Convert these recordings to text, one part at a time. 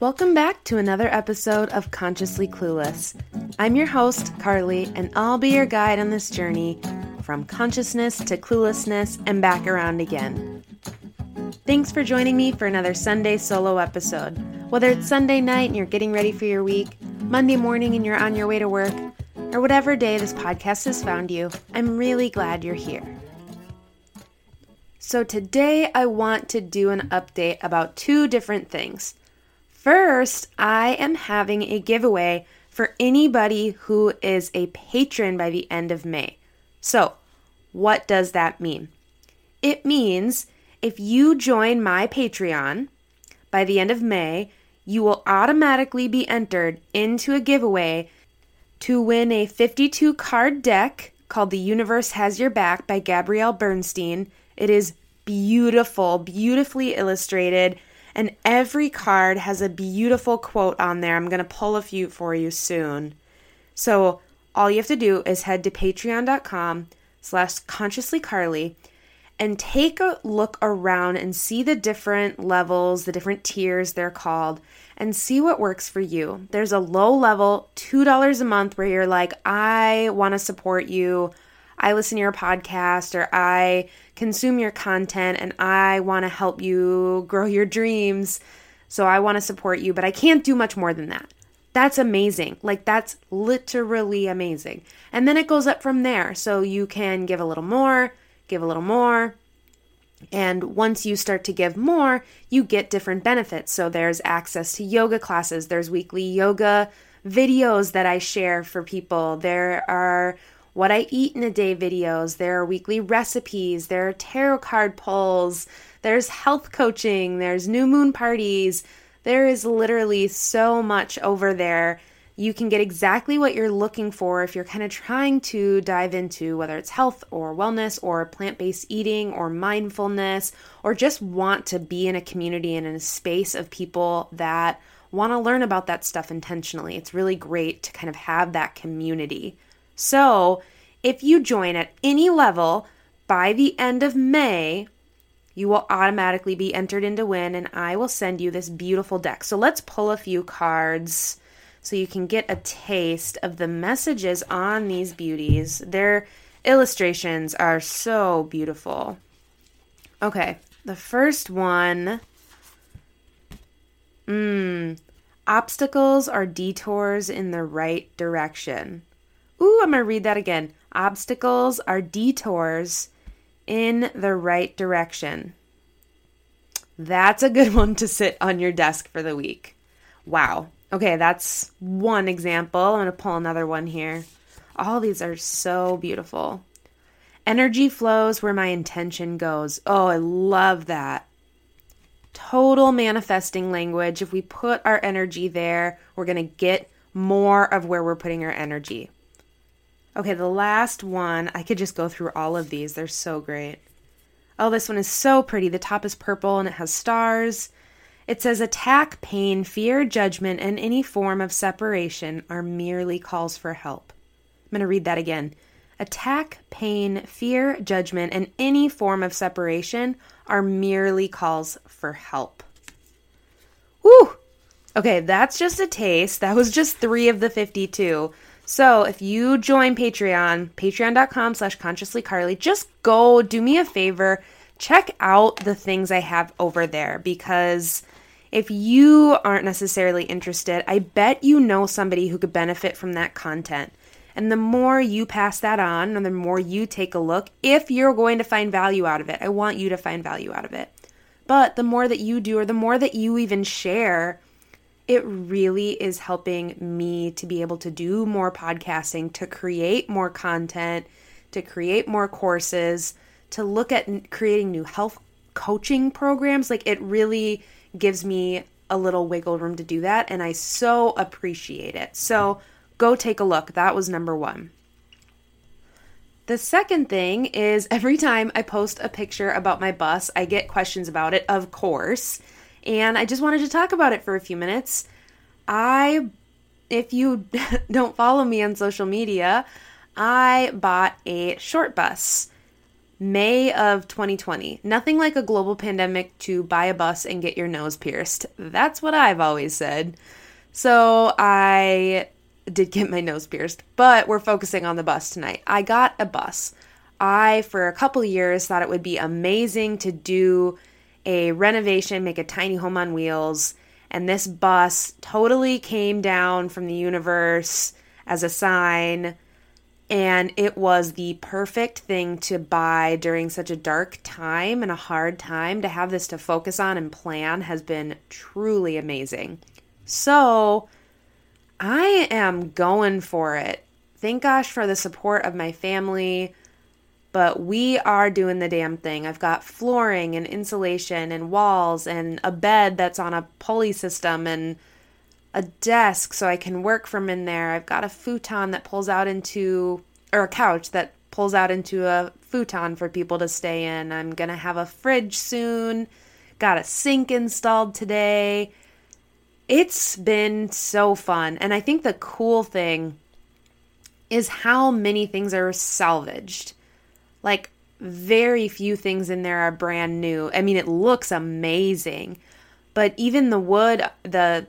Welcome back to another episode of Consciously Clueless. I'm your host, Carly, and I'll be your guide on this journey from consciousness to cluelessness and back around again. Thanks for joining me for another Sunday solo episode. Whether it's Sunday night and you're getting ready for your week, Monday morning and you're on your way to work, or whatever day this podcast has found you, I'm really glad you're here. So today I want to do an update about two different things. First, I am having a giveaway for anybody who is a patron by the end of May. So, what does that mean? It means if you join my Patreon by the end of May, you will automatically be entered into a giveaway to win a 52-card deck called The Universe Has Your Back by Gabrielle Bernstein. It is beautiful, beautifully illustrated. And every card has a beautiful quote on there. I'm going to pull a few for you soon. So all you have to do is head to patreon.com/consciouslycarly and take a look around and see the different levels, the different tiers they're called, and see what works for you. There's a low level, $2 a month, where you're like, I want to support you. I listen to your podcast, or I consume your content, and I want to help you grow your dreams, so I want to support you, but I can't do much more than that. That's amazing. Like, that's literally amazing. And then it goes up from there, so you can give a little more, and once you start to give more, you get different benefits. So there's access to yoga classes, there's weekly yoga videos that I share for people, there are what I eat in a day videos, there are weekly recipes, there are tarot card pulls, there's health coaching, there's new moon parties. There is literally so much over there. You can get exactly what you're looking for if you're kind of trying to dive into whether it's health or wellness or plant-based eating or mindfulness, or just want to be in a community and in a space of people that want to learn about that stuff intentionally. It's really great to kind of have that community. So if you join at any level by the end of May, you will automatically be entered in to win, and I will send you this beautiful deck. So let's pull a few cards so you can get a taste of the messages on these beauties. Their illustrations are so beautiful. Okay, the first one. Obstacles are detours in the right direction. Ooh, I'm going to read that again. Obstacles are detours in the right direction. That's a good one to sit on your desk for the week. Wow. Okay, that's one example. I'm going to pull another one here. All these are so beautiful. Energy flows where my intention goes. Oh, I love that. Total manifesting language. If we put our energy there, we're going to get more of where we're putting our energy. Okay, the last one, I could just go through all of these. They're so great. Oh, this one is so pretty. The top is purple and it has stars. It says, attack, pain, fear, judgment, and any form of separation are merely calls for help. I'm going to read that again. Attack, pain, fear, judgment, and any form of separation are merely calls for help. Woo! Okay, that's just a taste. That was just 3 of the 52. So if you join Patreon, patreon.com/consciouslycarly, just go do me a favor, check out the things I have over there, because if you aren't necessarily interested, I bet you know somebody who could benefit from that content. And the more you pass that on, and the more you take a look, if you're going to find value out of it, I want you to find value out of it. But the more that you do, or the more that you even share, it really is helping me to be able to do more podcasting, to create more content, to create more courses, to look at creating new health coaching programs. Like, it really gives me a little wiggle room to do that, and I so appreciate it. So go take a look. That was number 1. The second thing is, every time I post a picture about my bus, I get questions about it, of course. And I just wanted to talk about it for a few minutes. If you don't follow me on social media, I bought a short bus. May of 2020. Nothing like a global pandemic to buy a bus and get your nose pierced. That's what I've always said. So I did get my nose pierced, but we're focusing on the bus tonight. I got a bus. I, for a couple years, thought it would be amazing to do a renovation, make a tiny home on wheels, and this bus totally came down from the universe as a sign, and it was the perfect thing to buy during such a dark time and a hard time. To have this to focus on and plan has been truly amazing. So I am going for it. Thank gosh for the support of my family, but we are doing the damn thing. I've got flooring and insulation and walls and a bed that's on a pulley system and a desk so I can work from in there. I've got a futon that pulls out into, or a couch that pulls out into a futon for people to stay in. I'm going to have a fridge soon. Got a sink installed today. It's been so fun. And I think the cool thing is how many things are salvaged. Like, very few things in there are brand new. I mean, it looks amazing. But even the wood, the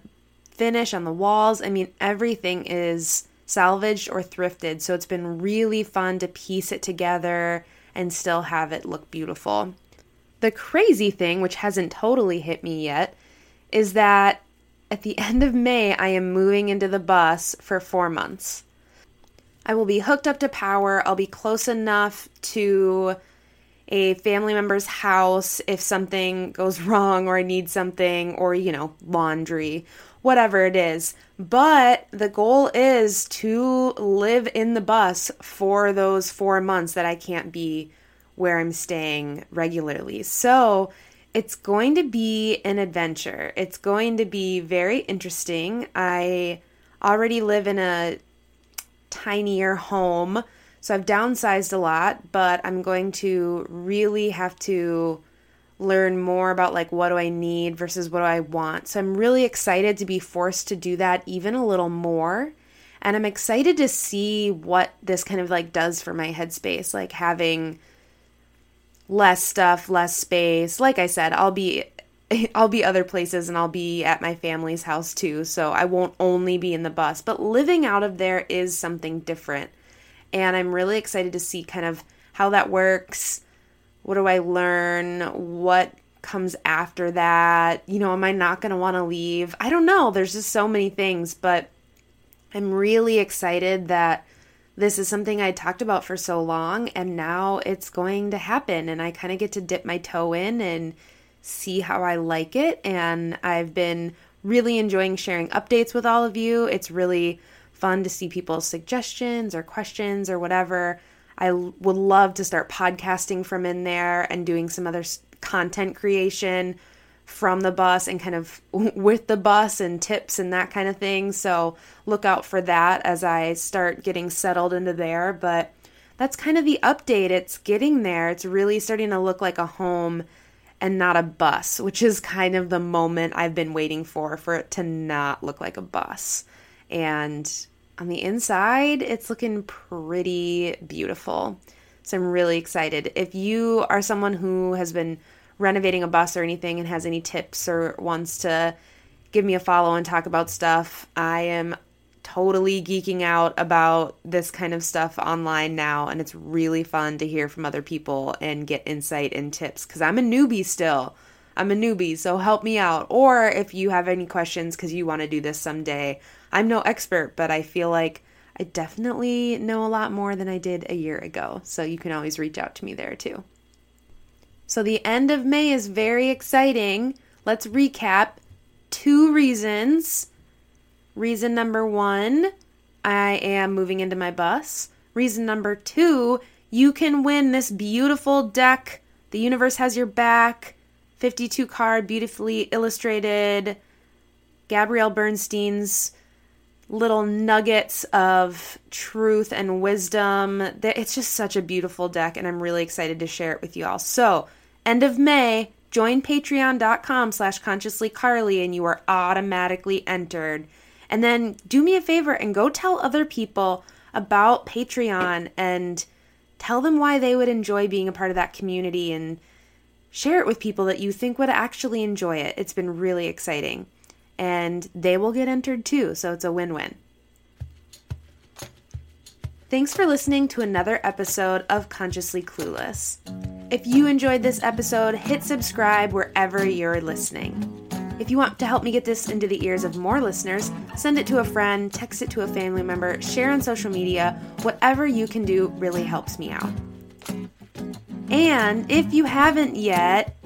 finish on the walls, I mean, everything is salvaged or thrifted. So it's been really fun to piece it together and still have it look beautiful. The crazy thing, which hasn't totally hit me yet, is that at the end of May, I am moving into the bus for 4 months. I will be hooked up to power. I'll be close enough to a family member's house if something goes wrong or I need something or, you know, laundry, whatever it is. But the goal is to live in the bus for those 4 months that I can't be where I'm staying regularly. So it's going to be an adventure. It's going to be very interesting. I already live in a tinier home, so I've downsized a lot, but I'm going to really have to learn more about like what do I need versus what do I want. So I'm really excited to be forced to do that even a little more, and I'm excited to see what this kind of like does for my headspace, like having less stuff, less space. Like I said, I'll be other places and I'll be at my family's house too, so I won't only be in the bus. But living out of there is something different, and I'm really excited to see kind of how that works. What do I learn? What comes after that? You know, am I not going to want to leave? I don't know. There's just so many things, but I'm really excited that this is something I talked about for so long, and now it's going to happen, and I kind of get to dip my toe in and see how I like it. And I've been really enjoying sharing updates with all of you. It's really fun to see people's suggestions or questions or whatever. I would love to start podcasting from in there and doing some other content creation from the bus and kind of with the bus and tips and that kind of thing. So look out for that as I start getting settled into there. But that's kind of the update. It's getting there. It's really starting to look like a home and not a bus, which is kind of the moment I've been waiting for it to not look like a bus. And on the inside, it's looking pretty beautiful. So I'm really excited. If you are someone who has been renovating a bus or anything and has any tips or wants to give me a follow and talk about stuff, I am totally geeking out about this kind of stuff online now, and it's really fun to hear from other people and get insight and tips because I'm a newbie still. I'm a newbie, so help me out. Or if you have any questions because you want to do this someday, I'm no expert, but I feel like I definitely know a lot more than I did a year ago, so you can always reach out to me there too. So the end of May is very exciting. Let's recap 2 reasons. Reason number 1, I am moving into my bus. Reason number 2, you can win this beautiful deck, The Universe Has Your Back, 52 card, beautifully illustrated, Gabrielle Bernstein's little nuggets of truth and wisdom. It's just such a beautiful deck, and I'm really excited to share it with you all. So, end of May, join patreon.com/consciouslycarly, and you are automatically entered. And then do me a favor and go tell other people about Patreon and Tell them why they would enjoy being a part of that community and share it with people that you think would actually enjoy it. It's been really exciting. And they will get entered too, so it's a win-win. Thanks for listening to another episode of Consciously Clueless. If you enjoyed this episode, hit subscribe wherever you're listening. If you want to help me get this into the ears of more listeners, send it to a friend, text it to a family member, share on social media. Whatever you can do really helps me out. And if you haven't yet,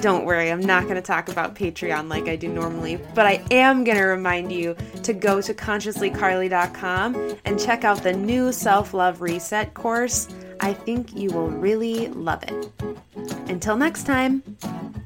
don't worry, I'm not going to talk about Patreon like I do normally, but I am going to remind you to go to consciouslycarly.com and check out the new Self-Love Reset course. I think you will really love it. Until next time.